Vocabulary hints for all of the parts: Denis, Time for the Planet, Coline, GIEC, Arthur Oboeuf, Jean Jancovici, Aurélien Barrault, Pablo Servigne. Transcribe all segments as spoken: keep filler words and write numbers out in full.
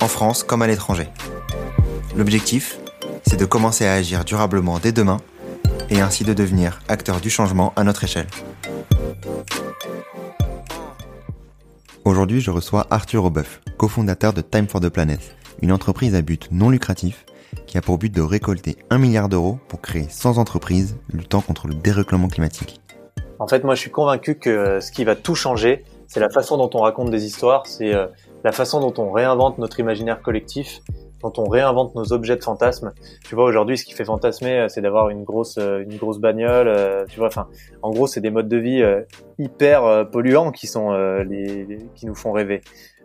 en France comme à l'étranger. L'objectif, c'est de commencer à agir durablement dès demain et ainsi de devenir acteur du changement à notre échelle. Aujourd'hui, je reçois Arthur Oboeuf, cofondateur de Time for the Planet, une entreprise à but non lucratif qui a pour but de récolter un milliard d'euros pour créer cent entreprises luttant contre le dérèglement climatique. En fait, moi, je suis convaincu que ce qui va tout changer, c'est la façon dont on raconte des histoires, c'est la façon dont on réinvente notre imaginaire collectif, dont on réinvente nos objets de fantasme. Tu vois, aujourd'hui, ce qui fait fantasmer, c'est d'avoir une grosse, une grosse bagnole. Tu vois, enfin, en gros, c'est des modes de vie hyper polluants qui sont les, qui nous font rêver.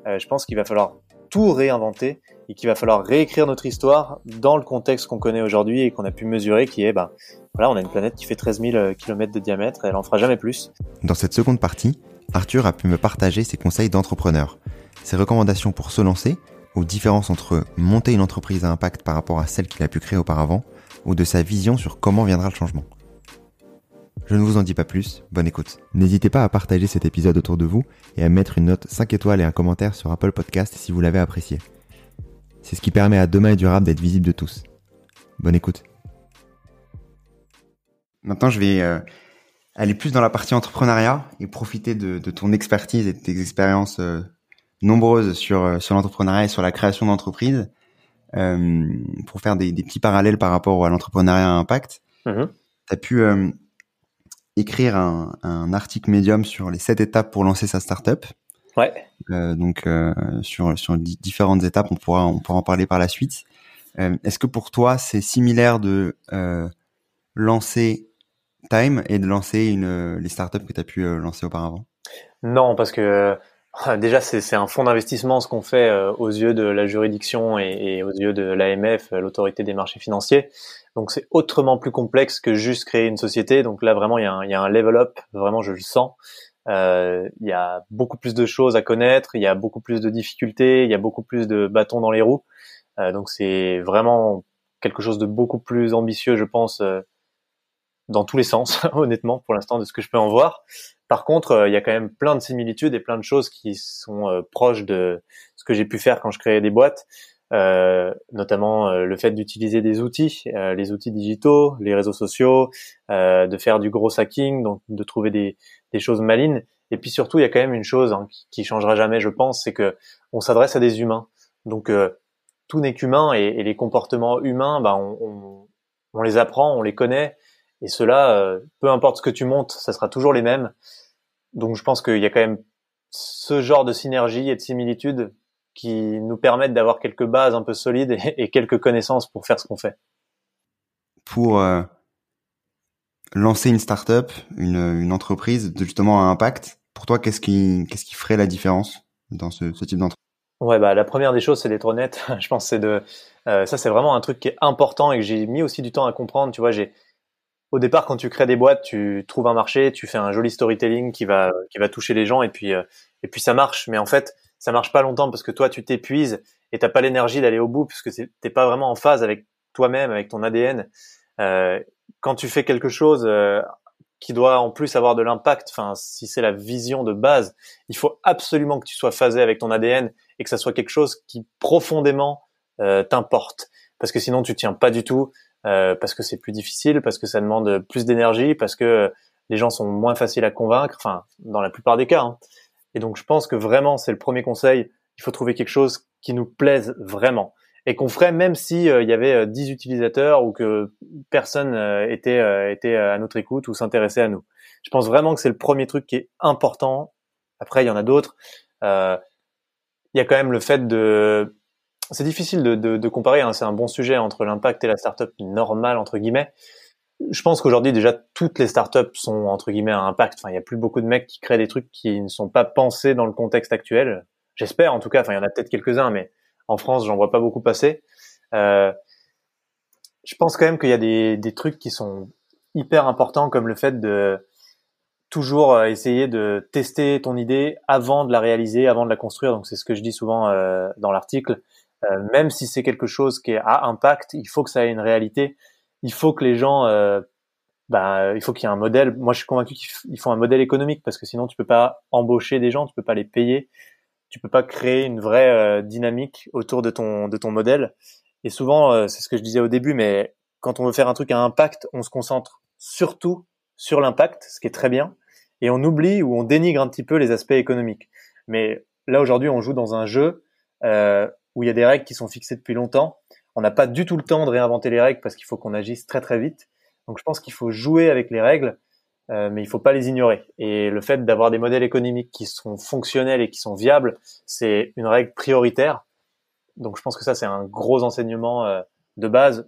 Je pense qu'il va falloir tout réinventer et qu'il va falloir réécrire notre histoire dans le contexte qu'on connaît aujourd'hui et qu'on a pu mesurer, qui est, ben, voilà, on a une planète qui fait treize mille kilomètres de diamètre et elle en fera jamais plus. Dans cette seconde partie, Arthur a pu me partager ses conseils d'entrepreneur, ses recommandations pour se lancer, aux différences entre monter une entreprise à impact par rapport à celle qu'il a pu créer auparavant, ou de sa vision sur comment viendra le changement. Je ne vous en dis pas plus, bonne écoute. N'hésitez pas à partager cet épisode autour de vous et à mettre une note cinq étoiles et un commentaire sur Apple Podcast si vous l'avez apprécié. C'est ce qui permet à Demain est durable d'être visible de tous. Bonne écoute. Maintenant, je vais euh, aller plus dans la partie entrepreneuriat et profiter de, de ton expertise et de tes expériences euh, nombreuses sur, euh, sur l'entrepreneuriat et sur la création d'entreprises euh, pour faire des, des petits parallèles par rapport à l'entrepreneuriat à impact. Mmh. Tu as pu... Euh, écrire un, un article médium sur les sept étapes pour lancer sa startup. Ouais. Euh, donc, euh, sur, sur d- différentes étapes, on pourra, on pourra en parler par la suite. Euh, est-ce que pour toi, c'est similaire de euh, lancer Time et de lancer une, les startups que tu as pu euh, lancer auparavant ? Non, parce que euh, déjà, c'est, c'est un fonds d'investissement, ce qu'on fait euh, aux yeux de la juridiction et, et aux yeux de l'A M F, l'autorité des marchés financiers. Donc c'est autrement plus complexe que juste créer une société. Donc là vraiment il y a un, il y a un level up, vraiment je le sens. Euh, il y a beaucoup plus de choses à connaître, il y a beaucoup plus de difficultés, il y a beaucoup plus de bâtons dans les roues. Euh, donc c'est vraiment quelque chose de beaucoup plus ambitieux, je pense, euh, dans tous les sens, honnêtement, pour l'instant, de ce que je peux en voir. Par contre, euh, il y a quand même plein de similitudes et plein de choses qui sont euh, proches de ce que j'ai pu faire quand je créais des boîtes. Euh, notamment euh, le fait d'utiliser des outils, euh, les outils digitaux, les réseaux sociaux, euh, de faire du gros hacking, donc de trouver des, des choses malines. Et puis surtout, il y a quand même une chose hein, qui, qui changera jamais, je pense, c'est que on s'adresse à des humains. Donc euh, tout n'est qu'humain et, et les comportements humains, bah, on, on, on les apprend, on les connaît. Et cela, euh, peu importe ce que tu montes, ça sera toujours les mêmes. Donc je pense qu'il y a quand même ce genre de synergie et de similitude qui nous permettent d'avoir quelques bases un peu solides et quelques connaissances pour faire ce qu'on fait. Pour euh, lancer une start-up, une, une entreprise de, justement à impact, pour toi, qu'est-ce qui, qu'est-ce qui ferait la différence dans ce, ce type d'entreprise ? Ouais, bah, la première des choses, c'est d'être honnête. Je pense que c'est de, euh, ça, c'est vraiment un truc qui est important et que j'ai mis aussi du temps à comprendre. Tu vois, j'ai, au départ, quand tu crées des boîtes, tu trouves un marché, tu fais un joli storytelling qui va, qui va toucher les gens et puis, euh, et puis ça marche. Mais en fait, ça marche pas longtemps parce que toi, tu t'épuises et t'as pas l'énergie d'aller au bout parce que t'es pas vraiment en phase avec toi-même, avec ton A D N. Euh, quand tu fais quelque chose euh, qui doit en plus avoir de l'impact, enfin, si c'est la vision de base, il faut absolument que tu sois phasé avec ton A D N et que ça soit quelque chose qui profondément euh, t'importe. Parce que sinon, tu tiens pas du tout, euh, parce que c'est plus difficile, parce que ça demande plus d'énergie, parce que euh, les gens sont moins faciles à convaincre, enfin, dans la plupart des cas, hein. Et donc, je pense que vraiment, c'est le premier conseil. Il faut trouver quelque chose qui nous plaise vraiment et qu'on ferait même si euh, il y avait euh, dix utilisateurs ou que personne euh, était euh, était à notre écoute ou s'intéressait à nous. Je pense vraiment que c'est le premier truc qui est important. Après, il y en a d'autres. Euh, il y a quand même le fait de... C'est difficile de, de, de comparer, hein. C'est un bon sujet entre l'impact et la startup normale, entre guillemets. Je pense qu'aujourd'hui, déjà, toutes les startups sont, entre guillemets, à impact. Enfin, il n'y a plus beaucoup de mecs qui créent des trucs qui ne sont pas pensés dans le contexte actuel. J'espère, en tout cas. Enfin, il y en a peut-être quelques-uns, mais en France, j'en vois pas beaucoup passer. Euh, je pense quand même qu'il y a des, des trucs qui sont hyper importants, comme le fait de toujours essayer de tester ton idée avant de la réaliser, avant de la construire. Donc c'est ce que je dis souvent euh, dans l'article. Euh, même si c'est quelque chose qui a impact, il faut que ça ait une réalité. Il faut que les gens, euh, bah, il faut qu'il y ait un modèle. Moi, je suis convaincu qu'ils font un modèle économique, parce que sinon, tu peux pas embaucher des gens, tu peux pas les payer, tu peux pas créer une vraie euh, dynamique autour de ton de ton modèle. Et souvent, euh, c'est ce que je disais au début, mais quand on veut faire un truc à impact, on se concentre surtout sur l'impact, ce qui est très bien, et on oublie ou on dénigre un petit peu les aspects économiques. Mais là, aujourd'hui, on joue dans un jeu euh, où il y a des règles qui sont fixées depuis longtemps. On n'a pas du tout le temps de réinventer les règles parce qu'il faut qu'on agisse très très vite. Donc je pense qu'il faut jouer avec les règles, euh, mais il faut pas les ignorer. Et le fait d'avoir des modèles économiques qui sont fonctionnels et qui sont viables, c'est une règle prioritaire. Donc je pense que ça, c'est un gros enseignement euh, de base.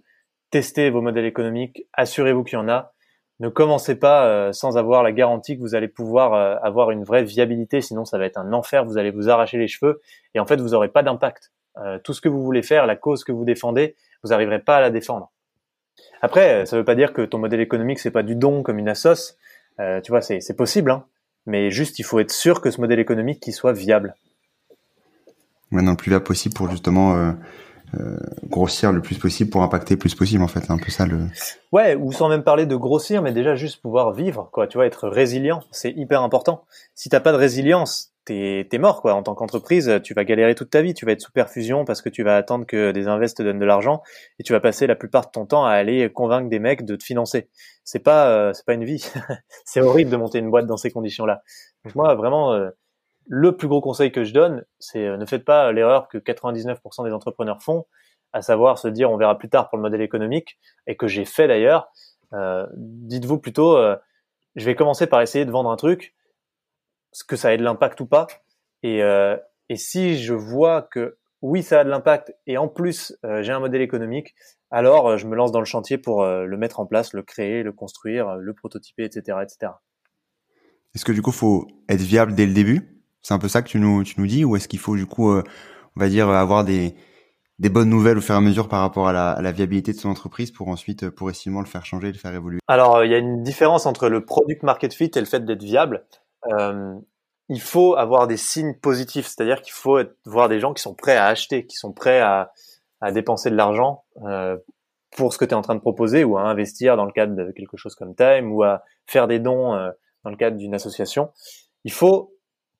Testez vos modèles économiques, assurez-vous qu'il y en a. Ne commencez pas euh, sans avoir la garantie que vous allez pouvoir euh, avoir une vraie viabilité, sinon ça va être un enfer, vous allez vous arracher les cheveux et en fait vous n'aurez pas d'impact. Euh, tout ce que vous voulez faire, la cause que vous défendez, vous n'arriverez pas à la défendre. Après, ça ne veut pas dire que ton modèle économique, c'est pas du don comme une assoce. Euh, tu vois, c'est, c'est possible, hein. Mais juste, il faut être sûr que ce modèle économique, qu'il soit viable. Ouais, non, le plus viable possible pour justement euh, euh, grossir le plus possible, pour impacter le plus possible, en fait. C'est un peu ça le... Ouais, ou sans même parler de grossir, mais déjà juste pouvoir vivre, quoi. Tu vois, être résilient, c'est hyper important. Si t'as pas de résilience, T'es, t'es mort, quoi. En tant qu'entreprise, tu vas galérer toute ta vie, tu vas être sous perfusion parce que tu vas attendre que des invests te donnent de l'argent et tu vas passer la plupart de ton temps à aller convaincre des mecs de te financer. C'est pas, euh, c'est pas une vie. C'est horrible de monter une boîte dans ces conditions-là. Donc moi, vraiment, euh, le plus gros conseil que je donne, c'est euh, ne faites pas l'erreur que quatre-vingt-dix-neuf pour cent des entrepreneurs font, à savoir se dire on verra plus tard pour le modèle économique, et que j'ai fait d'ailleurs. Euh, dites-vous plutôt, euh, je vais commencer par essayer de vendre un truc, ce que ça a de l'impact ou pas, et, euh, et si je vois que oui, ça a de l'impact, et en plus euh, j'ai un modèle économique, alors euh, je me lance dans le chantier pour euh, le mettre en place, le créer, le construire, euh, le prototyper, et cetera, et cetera. Est-ce que du coup faut être viable dès le début ? C'est un peu ça que tu nous tu nous dis, ou est-ce qu'il faut du coup, euh, on va dire, avoir des des bonnes nouvelles au fur et à mesure par rapport à la, à la viabilité de son entreprise pour ensuite progressivement le faire changer, le faire évoluer ? Alors il euh, y a une différence entre le product market fit et le fait d'être viable. Euh, il faut avoir des signes positifs, c'est-à-dire qu'il faut être, voir des gens qui sont prêts à acheter, qui sont prêts à, à dépenser de l'argent euh, pour ce que tu es en train de proposer, ou à investir dans le cadre de quelque chose comme Time, ou à faire des dons euh, dans le cadre d'une association. Il faut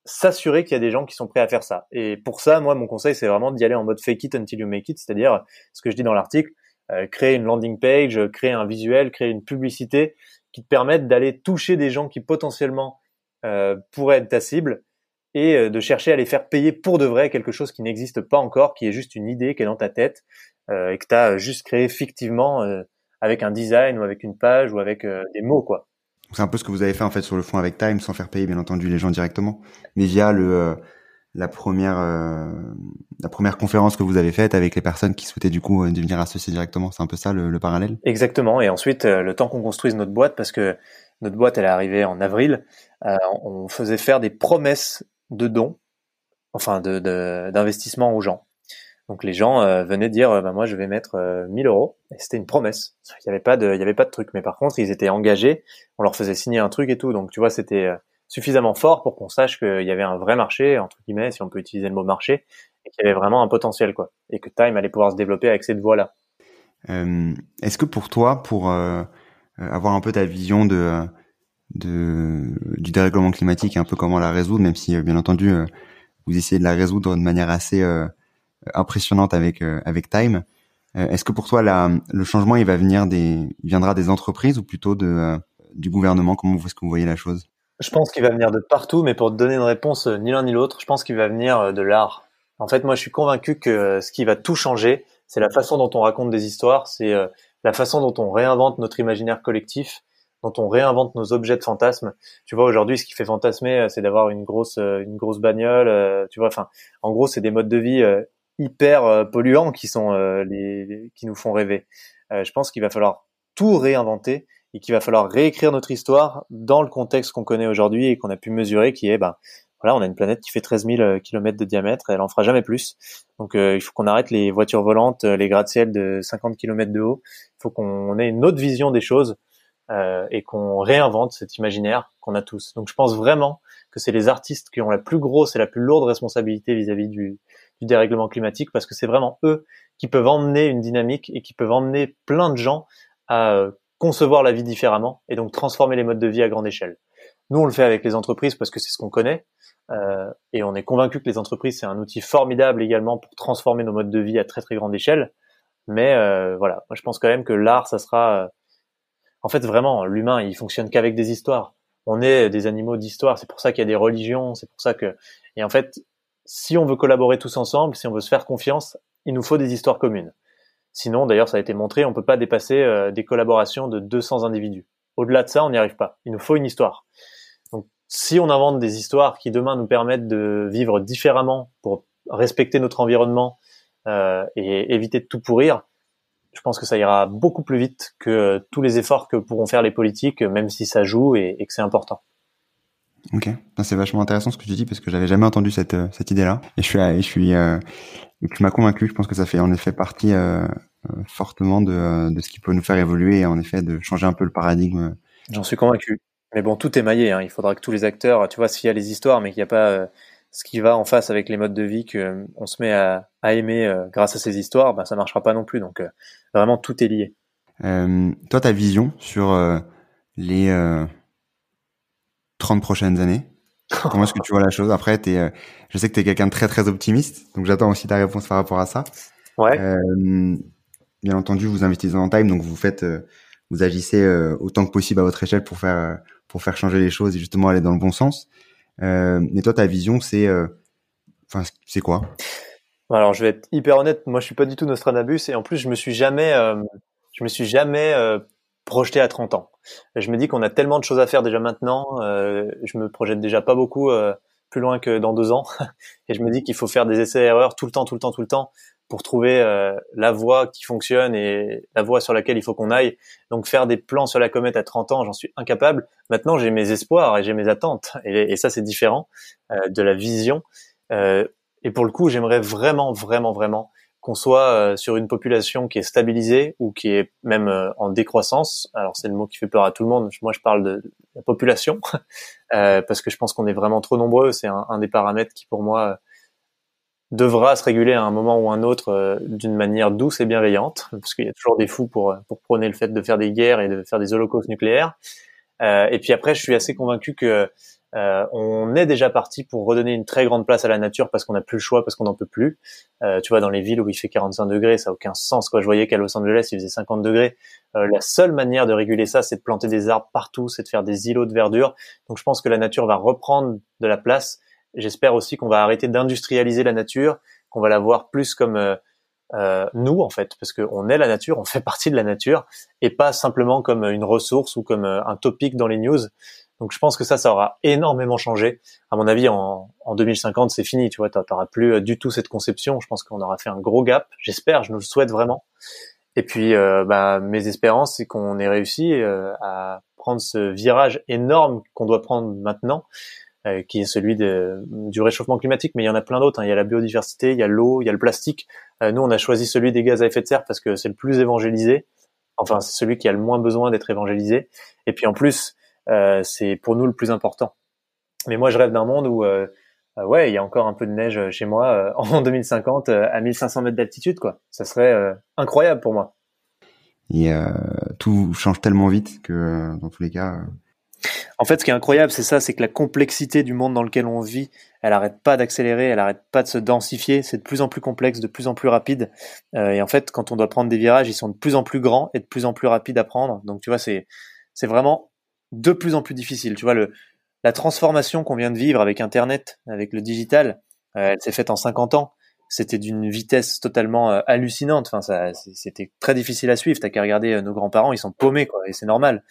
s'assurer qu'il y a des gens qui sont prêts à faire ça. Et pour ça, moi, mon conseil, c'est vraiment d'y aller en mode fake it until you make it, c'est-à-dire ce que je dis dans l'article, euh, créer une landing page, créer un visuel, créer une publicité qui te permette d'aller toucher des gens qui potentiellement Euh, pourrait être ta cible, et euh, de chercher à les faire payer pour de vrai quelque chose qui n'existe pas encore, qui est juste une idée qui est dans ta tête euh, et que tu as juste créé fictivement euh, avec un design ou avec une page ou avec euh, des mots, quoi. Donc c'est un peu ce que vous avez fait en fait sur le fond avec Time, sans faire payer bien entendu les gens directement, mais via le euh, la première euh, la première conférence que vous avez faite avec les personnes qui souhaitaient du coup euh, devenir associées directement. C'est un peu ça le, le parallèle. Exactement. Et ensuite euh, le temps qu'on construise notre boîte, parce que notre boîte, elle est arrivée en avril. Euh, on faisait faire des promesses de dons, enfin de, de, d'investissement aux gens. Donc les gens euh, venaient dire, bah, moi je vais mettre euh, mille euros. Et c'était une promesse. Il n'y avait pas de, il n'y avait pas de truc. Mais par contre, ils étaient engagés. On leur faisait signer un truc et tout. Donc tu vois, c'était euh, suffisamment fort pour qu'on sache qu'il y avait un vrai marché, entre guillemets, si on peut utiliser le mot marché, et qu'il y avait vraiment un potentiel, quoi. Et que Time allait pouvoir se développer avec cette voie-là. Euh, est-ce que pour toi, pour euh... avoir un peu ta vision de, de, du dérèglement climatique et un peu comment la résoudre, même si, bien entendu, vous essayez de la résoudre de manière assez euh, impressionnante avec, euh, avec Time. Euh, est-ce que pour toi, la, le changement, il va venir des, il viendra des entreprises ou plutôt de, euh, du gouvernement? Comment est-ce que vous voyez la chose? Je pense qu'il va venir de partout, mais pour te donner une réponse, ni l'un ni l'autre, je pense qu'il va venir de l'art. En fait, moi, je suis convaincu que ce qui va tout changer, c'est la façon dont on raconte des histoires, c'est euh, la façon dont on réinvente notre imaginaire collectif, dont on réinvente nos objets de fantasme. Tu vois, aujourd'hui, ce qui fait fantasmer, c'est d'avoir une grosse, une grosse bagnole. Tu vois, enfin, en gros, c'est des modes de vie hyper polluants qui sont les, qui nous font rêver. Je pense qu'il va falloir tout réinventer et qu'il va falloir réécrire notre histoire dans le contexte qu'on connaît aujourd'hui et qu'on a pu mesurer, qui est, ben, voilà, on a une planète qui fait treize mille kilomètres de diamètre et elle en fera jamais plus. Donc euh, il faut qu'on arrête les voitures volantes, les gratte-ciel de cinquante kilomètres de haut. Il faut qu'on ait une autre vision des choses euh, et qu'on réinvente cet imaginaire qu'on a tous. Donc je pense vraiment que c'est les artistes qui ont la plus grosse et la plus lourde responsabilité vis-à-vis du, du dérèglement climatique, parce que c'est vraiment eux qui peuvent emmener une dynamique et qui peuvent emmener plein de gens à concevoir la vie différemment et donc transformer les modes de vie à grande échelle. Nous, on le fait avec les entreprises parce que c'est ce qu'on connaît euh, et on est convaincu que les entreprises, c'est un outil formidable également pour transformer nos modes de vie à très très grande échelle. Mais euh, voilà, moi, je pense quand même que l'art, ça sera... Euh... En fait, vraiment, l'humain, il fonctionne qu'avec des histoires. On est des animaux d'histoire, c'est pour ça qu'il y a des religions, c'est pour ça que... Et en fait, si on veut collaborer tous ensemble, si on veut se faire confiance, il nous faut des histoires communes. Sinon, d'ailleurs, ça a été montré, on ne peut pas dépasser euh, des collaborations de deux cents individus. Au-delà de ça, on n'y arrive pas. Il nous faut une histoire. Donc, si on invente des histoires qui, demain, nous permettent de vivre différemment pour respecter notre environnement euh, et éviter de tout pourrir, je pense que ça ira beaucoup plus vite que tous les efforts que pourront faire les politiques, même si ça joue et, et que c'est important. Ok, c'est vachement intéressant ce que tu dis parce que j'avais jamais entendu cette cette idée-là et je suis je suis euh, tu m'as convaincu. Je pense que ça fait en effet partie euh, fortement de de ce qui peut nous faire évoluer et en effet de changer un peu le paradigme. J'en suis convaincu. Mais bon, tout est maillé. Hein. Il faudra que tous les acteurs, tu vois, s'il y a les histoires, mais qu'il n'y a pas euh, ce qui va en face avec les modes de vie que euh, on se met à, à aimer euh, grâce à ces histoires, ben ça marchera pas non plus. Donc euh, vraiment tout est lié. Euh, toi, ta vision sur euh, les euh... trente prochaines années. Comment est-ce que tu vois la chose? Après, t'es, euh, je sais que tu es quelqu'un de très, très optimiste, donc j'attends aussi ta réponse par rapport à ça. Ouais. Euh, bien entendu, vous investissez dans Time, donc vous faites, euh, vous agissez euh, autant que possible à votre échelle pour faire, pour faire changer les choses et justement aller dans le bon sens. Euh, mais toi, ta vision, c'est, euh, enfin, c'est quoi? Alors, je vais être hyper honnête. Moi, je suis pas du tout Nostradamus et en plus, je me suis jamais, euh, je me suis jamais euh, projeté à trente ans. Je me dis qu'on a tellement de choses à faire déjà maintenant, euh, je me projette déjà pas beaucoup euh, plus loin que dans deux ans et je me dis qu'il faut faire des essais-erreurs tout le temps, tout le temps, tout le temps pour trouver euh, la voie qui fonctionne et la voie sur laquelle il faut qu'on aille. Donc faire des plans sur la comète à trente ans, j'en suis incapable. Maintenant, j'ai mes espoirs et j'ai mes attentes et, et ça, c'est différent euh, de la vision euh, et pour le coup, j'aimerais vraiment, vraiment, vraiment qu'on soit sur une population qui est stabilisée ou qui est même en décroissance. Alors, c'est le mot qui fait peur à tout le monde. Moi, je parle de la population euh, parce que je pense qu'on est vraiment trop nombreux. C'est un, un des paramètres qui, pour moi, devra se réguler à un moment ou un autre euh, d'une manière douce et bienveillante parce qu'il y a toujours des fous pour, pour prôner le fait de faire des guerres et de faire des holocaustes nucléaires. Euh, et puis après, je suis assez convaincu que Euh, on est déjà parti pour redonner une très grande place à la nature parce qu'on n'a plus le choix, parce qu'on n'en peut plus. Euh, tu vois, dans les villes où il fait quarante-cinq degrés, ça n'a aucun sens. Quoi. Je voyais qu'à Los Angeles, il faisait cinquante degrés. Euh, la seule manière de réguler ça, c'est de planter des arbres partout, c'est de faire des îlots de verdure. Donc je pense que la nature va reprendre de la place. J'espère aussi qu'on va arrêter d'industrialiser la nature, qu'on va la voir plus comme euh, euh, nous, en fait, parce qu'on est la nature, on fait partie de la nature, et pas simplement comme une ressource ou comme euh, un topic dans les news. Donc je pense que ça, ça aura énormément changé. À mon avis, en, en deux mille cinquante, c'est fini. Tu vois, t'auras plus du tout cette conception. Je pense qu'on aura fait un gros gap. J'espère, je nous le souhaite vraiment. Et puis, euh, bah, mes espérances, c'est qu'on ait réussi euh, à prendre ce virage énorme qu'on doit prendre maintenant, euh, qui est celui de, du réchauffement climatique. Mais il y en a plein d'autres. Hein. Il y a la biodiversité, il y a l'eau, il y a le plastique. Euh, nous, on a choisi celui des gaz à effet de serre parce que c'est le plus évangélisé. Enfin, c'est celui qui a le moins besoin d'être évangélisé. Et puis en plus... Euh, c'est pour nous le plus important. Mais moi, je rêve d'un monde où, euh, euh, ouais, il y a encore un peu de neige chez moi euh, en deux mille cinquante euh, à mille cinq cents mètres d'altitude, quoi. Ça serait euh, incroyable pour moi. Et euh, tout change tellement vite que, euh, dans tous les cas. Euh... En fait, ce qui est incroyable, c'est ça, c'est que la complexité du monde dans lequel on vit, elle arrête pas d'accélérer, elle arrête pas de se densifier. C'est de plus en plus complexe, de plus en plus rapide. Euh, et en fait, quand on doit prendre des virages, ils sont de plus en plus grands et de plus en plus rapides à prendre. Donc, tu vois, c'est c'est vraiment de plus en plus difficile. Tu vois, le, la transformation qu'on vient de vivre avec Internet, avec le digital, euh, elle s'est faite en cinquante ans. C'était d'une vitesse totalement euh, hallucinante. Enfin, ça, c'était très difficile à suivre. T'as qu'à regarder euh, nos grands-parents, ils sont paumés, quoi, et c'est normal.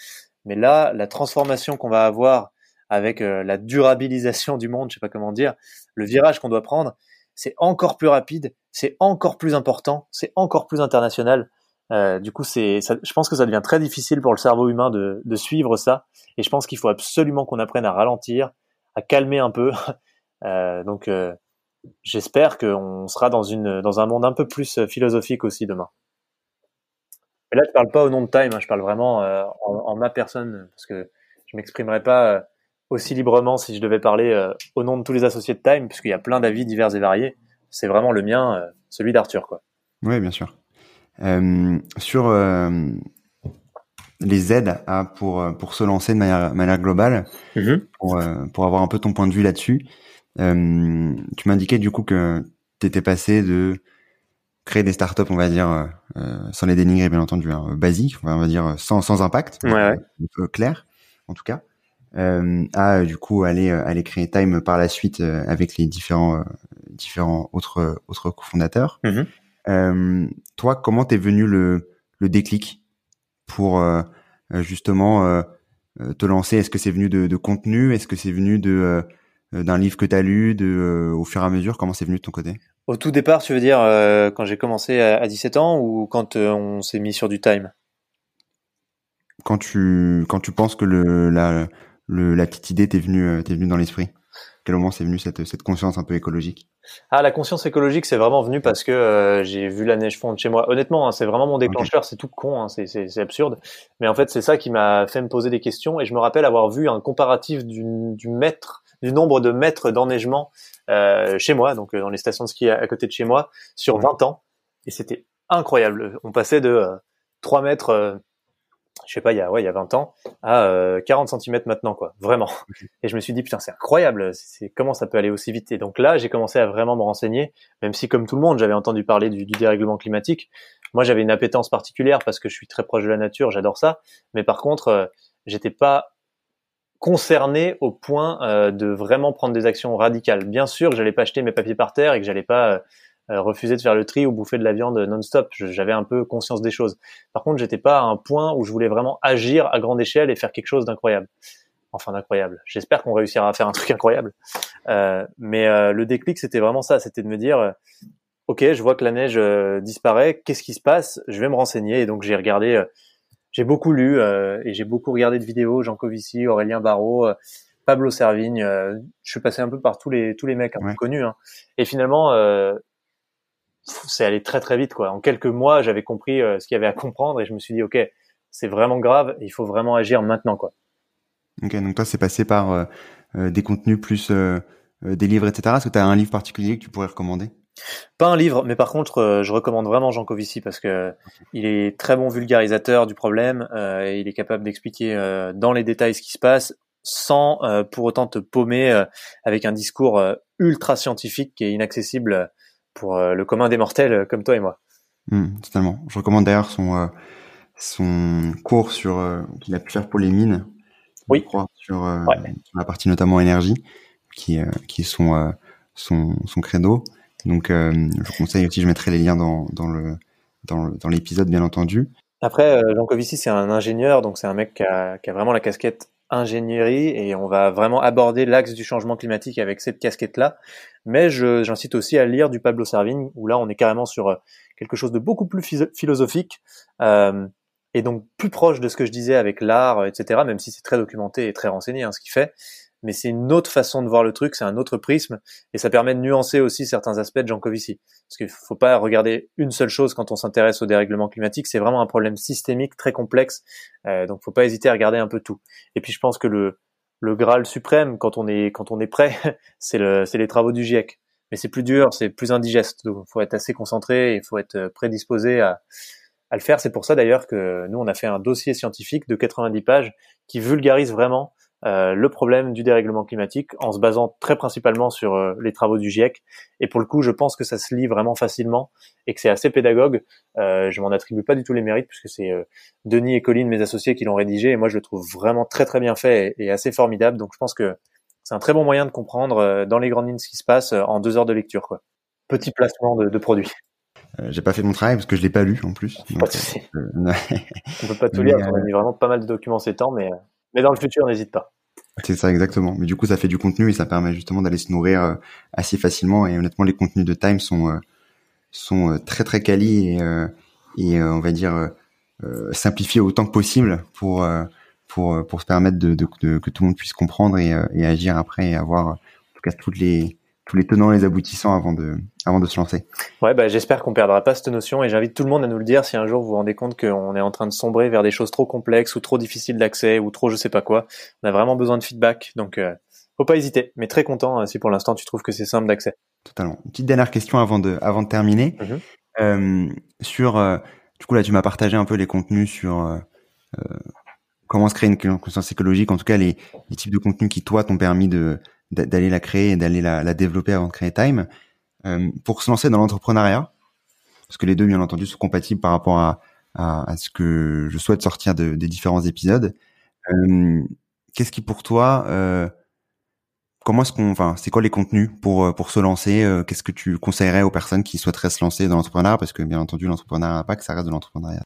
Mais là, la transformation qu'on va avoir avec euh, la durabilisation du monde, je sais pas comment dire, le virage qu'on doit prendre, c'est encore plus rapide, c'est encore plus important, c'est encore plus international. Euh, du coup, c'est, ça, je pense que ça devient très difficile pour le cerveau humain de, de suivre ça. Et je pense qu'il faut absolument qu'on apprenne à ralentir, à calmer un peu, Euh, donc, euh, j'espère qu'on sera dans une dans un monde un peu plus philosophique aussi demain. Mais là, je parle pas au nom de Time, hein, je parle vraiment euh, en, en ma personne, parce que je m'exprimerai pas aussi librement si je devais parler euh, au nom de tous les associés de Time, puisqu'il y a plein d'avis divers et variés. C'est vraiment le mien, euh, celui d'Arthur, quoi. Oui, bien sûr. Euh, sur euh, les aides à, pour, pour se lancer de manière, manière globale, mmh. pour, euh, pour avoir un peu ton point de vue là-dessus, euh, tu m'indiquais du coup que tu étais passé de créer des startups, on va dire, euh, sans les dénigrer, bien entendu, hein, basiques, on va dire sans, sans impact, ouais, ouais. Euh, clair, en tout cas, euh, à du coup aller, aller créer Time par la suite euh, avec les différents, euh, différents autres, autres cofondateurs. Mmh. Euh, toi, comment t'es venu le, le déclic pour euh, justement euh, te lancer? Est-ce que c'est venu de, de contenu? Est-ce que c'est venu de euh, d'un livre que t'as lu de, euh, au fur et à mesure? Comment c'est venu de ton côté? Au tout départ, tu veux dire euh, quand j'ai commencé à, à dix-sept ans ou quand euh, on s'est mis sur du Time? Quand tu quand tu penses que le la le, la petite idée t'est venue t'est venue dans l'esprit? À quel moment c'est venu cette, cette conscience un peu écologique? Ah, la conscience écologique, c'est vraiment venu parce que euh, j'ai vu la neige fondre chez moi. Honnêtement, hein, c'est vraiment mon déclencheur, okay. C'est tout con, hein, c'est, c'est, c'est absurde. Mais en fait, c'est ça qui m'a fait me poser des questions. Et je me rappelle avoir vu un comparatif du, du, mètre, du nombre de mètres d'enneigement euh, chez moi, donc dans les stations de ski à, à côté de chez moi, sur ouais. vingt ans. Et c'était incroyable. On passait de euh, trois mètres... Euh, je sais pas, il y a, ouais, il y a vingt ans, à euh, quarante centimètres maintenant, quoi, vraiment. Et je me suis dit, putain, c'est incroyable, c'est, comment ça peut aller aussi vite? Et donc là, j'ai commencé à vraiment me renseigner, même si, comme tout le monde, j'avais entendu parler du, du dérèglement climatique. Moi, j'avais une appétence particulière parce que je suis très proche de la nature, j'adore ça. Mais par contre, euh, j'étais pas concerné au point euh, de vraiment prendre des actions radicales. Bien sûr que j'allais pas jeter mes papiers par terre et que j'allais pas... Euh, refuser de faire le tri ou bouffer de la viande non-stop. J'avais un peu conscience des choses. Par contre, j'étais pas à un point où je voulais vraiment agir à grande échelle et faire quelque chose d'incroyable. Enfin, d'incroyable. J'espère qu'on réussira à faire un truc incroyable. Euh, mais euh, le déclic, c'était vraiment ça. C'était de me dire, euh, ok, je vois que la neige euh, disparaît. Qu'est-ce qui se passe? Je vais me renseigner. Et donc, j'ai regardé, euh, j'ai beaucoup lu euh, et j'ai beaucoup regardé de vidéos. Jean Jancovici, Aurélien Barrault, euh, Pablo Servigne. Euh, je suis passé un peu par tous les tous les mecs un peu connus. Hein. Et finalement. Euh, C'est allé très très vite, quoi. En quelques mois, j'avais compris euh, ce qu'il y avait à comprendre et je me suis dit, ok, c'est vraiment grave, il faut vraiment agir maintenant, quoi. Ok, donc toi, c'est passé par euh, des contenus plus euh, des livres, et cetera. Est-ce que tu as un livre particulier que tu pourrais recommander? Pas un livre, mais par contre, euh, je recommande vraiment Jancovici parce que okay. Il est très bon vulgarisateur du problème euh, et il est capable d'expliquer euh, dans les détails ce qui se passe sans euh, pour autant te paumer euh, avec un discours euh, ultra scientifique qui est inaccessible. Euh, pour le commun des mortels comme toi et moi. Mmh, totalement. Je recommande d'ailleurs son euh, son cours sur euh, qu'il a pu faire pour les mines. Oui. Sur, euh, ouais. sur la partie notamment énergie, qui euh, qui est son euh, son son credo. Donc euh, je conseille aussi. Je mettrai les liens dans dans le dans le, dans l'épisode bien entendu. Après, euh, Jancovici, c'est un ingénieur, donc c'est un mec qui a qui a vraiment la casquette ingénierie et on va vraiment aborder l'axe du changement climatique avec cette casquette-là. Mais je, j'incite aussi à lire du Pablo Servigne, où là on est carrément sur quelque chose de beaucoup plus philosophique euh, et donc plus proche de ce que je disais avec l'art, et cetera, même si c'est très documenté et très renseigné, hein, ce qu'il fait. Mais c'est une autre façon de voir le truc, c'est un autre prisme et ça permet de nuancer aussi certains aspects de Jancovici. Parce qu'il faut pas regarder une seule chose quand on s'intéresse au dérèglement climatique, c'est vraiment un problème systémique très complexe. Euh, donc faut pas hésiter à regarder un peu tout. Et puis je pense que le le Graal suprême quand on est quand on est prêt, c'est le c'est les travaux du GIEC. Mais c'est plus dur, c'est plus indigeste. Donc faut être assez concentré et faut être prédisposé à à le faire. C'est pour ça d'ailleurs que nous on a fait un dossier scientifique de quatre-vingt-dix pages qui vulgarise vraiment Euh, le problème du dérèglement climatique en se basant très principalement sur euh, les travaux du GIEC. Et pour le coup, je pense que ça se lit vraiment facilement et que c'est assez pédagogue. Euh, je m'en attribue pas du tout les mérites puisque c'est euh, Denis et Coline, mes associés, qui l'ont rédigé. Et moi, je le trouve vraiment très très bien fait et, et assez formidable. Donc, je pense que c'est un très bon moyen de comprendre euh, dans les grandes lignes ce qui se passe euh, en deux heures de lecture, quoi. Petit placement de, de produit. Euh, j'ai pas fait mon travail parce que je l'ai pas lu en plus. Pas de souci. Euh, On peut pas tout lire. Euh... On a mis vraiment pas mal de documents ces temps, mais. Euh... Mais dans le futur, n'hésite pas. C'est ça, exactement. Mais du coup, ça fait du contenu et ça permet justement d'aller se nourrir euh, assez facilement. Et honnêtement, les contenus de Time sont euh, sont euh, très très quali et, euh, et euh, on va dire euh, simplifiés autant que possible pour euh, pour pour se permettre de, de, de que tout le monde puisse comprendre et, euh, et agir après et avoir tout cas toutes les tous les tenants et les aboutissants avant de avant de se lancer. Ouais, bah j'espère qu'on perdra pas cette notion et j'invite tout le monde à nous le dire si un jour vous vous rendez compte qu'on est en train de sombrer vers des choses trop complexes ou trop difficiles d'accès ou trop je sais pas quoi. On a vraiment besoin de feedback, donc euh, faut pas hésiter. Mais très content si pour l'instant tu trouves que c'est simple d'accès. Totalement. Une petite dernière question avant de avant de terminer. Mm-hmm. Euh, sur euh, du coup là tu m'as partagé un peu les contenus sur euh, euh, comment se créer une conscience écologique, en tout cas les, les types de contenus qui toi t'ont permis de d'aller la créer et d'aller la, la développer avant de créer Time, euh, pour se lancer dans l'entrepreneuriat, parce que les deux bien entendu sont compatibles par rapport à, à, à ce que je souhaite sortir de, des différents épisodes. Euh, qu'est-ce qui pour toi euh, Comment est-ce qu'on, enfin, c'est quoi les contenus pour pour se lancer? Euh, qu'est-ce que tu conseillerais aux personnes qui souhaiteraient se lancer dans l'entrepreneuriat? Parce que bien entendu, l'entrepreneuriat, pas que ça reste de l'entrepreneuriat.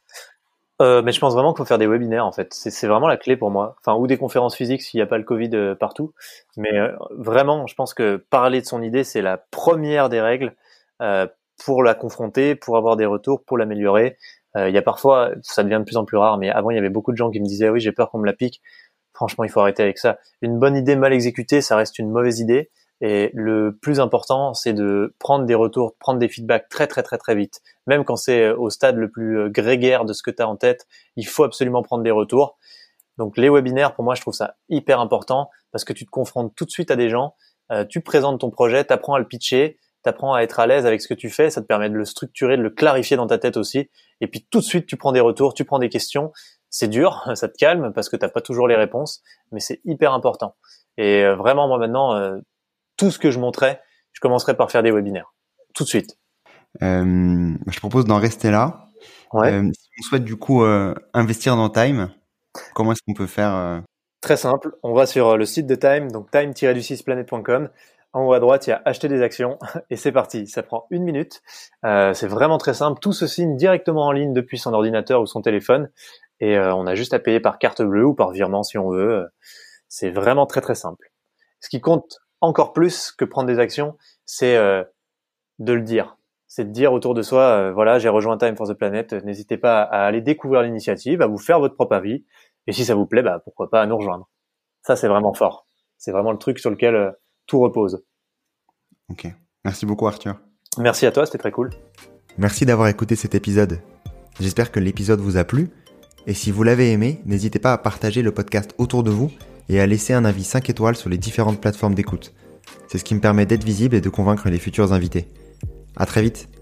Euh, mais je pense vraiment qu'il faut faire des webinaires en fait. C'est, c'est vraiment la clé pour moi. Enfin, ou des conférences physiques s'il n'y a pas le Covid euh, partout. Mais euh, vraiment, je pense que parler de son idée, c'est la première des règles euh, pour la confronter, pour avoir des retours, pour l'améliorer. Euh, il y a parfois, ça devient de plus en plus rare, mais avant il y avait beaucoup de gens qui me disaient ah oui, j'ai peur qu'on me la pique. Franchement, il faut arrêter avec ça. Une bonne idée mal exécutée, ça reste une mauvaise idée. Et le plus important, c'est de prendre des retours, prendre des feedbacks très, très, très, très vite. Même quand c'est au stade le plus grégaire de ce que tu as en tête, il faut absolument prendre des retours. Donc, les webinaires, pour moi, je trouve ça hyper important parce que tu te confrontes tout de suite à des gens, euh, tu présentes ton projet, tu apprends à le pitcher, tu apprends à être à l'aise avec ce que tu fais, ça te permet de le structurer, de le clarifier dans ta tête aussi. Et puis, tout de suite, tu prends des retours, tu prends des questions. C'est dur, ça te calme parce que t'as pas toujours les réponses, mais c'est hyper important. Et vraiment, moi maintenant, euh, tout ce que je montrais, je commencerai par faire des webinaires, tout de suite. Euh, je propose d'en rester là. Ouais. Euh, si on souhaite du coup euh, investir dans Time, comment est-ce qu'on peut faire euh... Très simple, on va sur le site de Time, donc time tiret du six planet point com. En haut à droite, il y a acheter des actions et c'est parti. Ça prend une minute. Euh, c'est vraiment très simple. Tout se signe directement en ligne depuis son ordinateur ou son téléphone. Et euh, on a juste à payer par carte bleue ou par virement si on veut. C'est vraiment très très simple. Ce qui compte encore plus que prendre des actions, c'est euh, de le dire. C'est de dire autour de soi, euh, voilà, j'ai rejoint Time for the Planet. N'hésitez pas à aller découvrir l'initiative, à vous faire votre propre avis. Et si ça vous plaît, bah pourquoi pas à nous rejoindre. Ça, c'est vraiment fort. C'est vraiment le truc sur lequel euh, tout repose. Ok. Merci beaucoup, Arthur. Merci à toi, c'était très cool. Merci d'avoir écouté cet épisode. J'espère que l'épisode vous a plu. Et si vous l'avez aimé, n'hésitez pas à partager le podcast autour de vous et à laisser un avis cinq étoiles sur les différentes plateformes d'écoute. C'est ce qui me permet d'être visible et de convaincre les futurs invités. À très vite.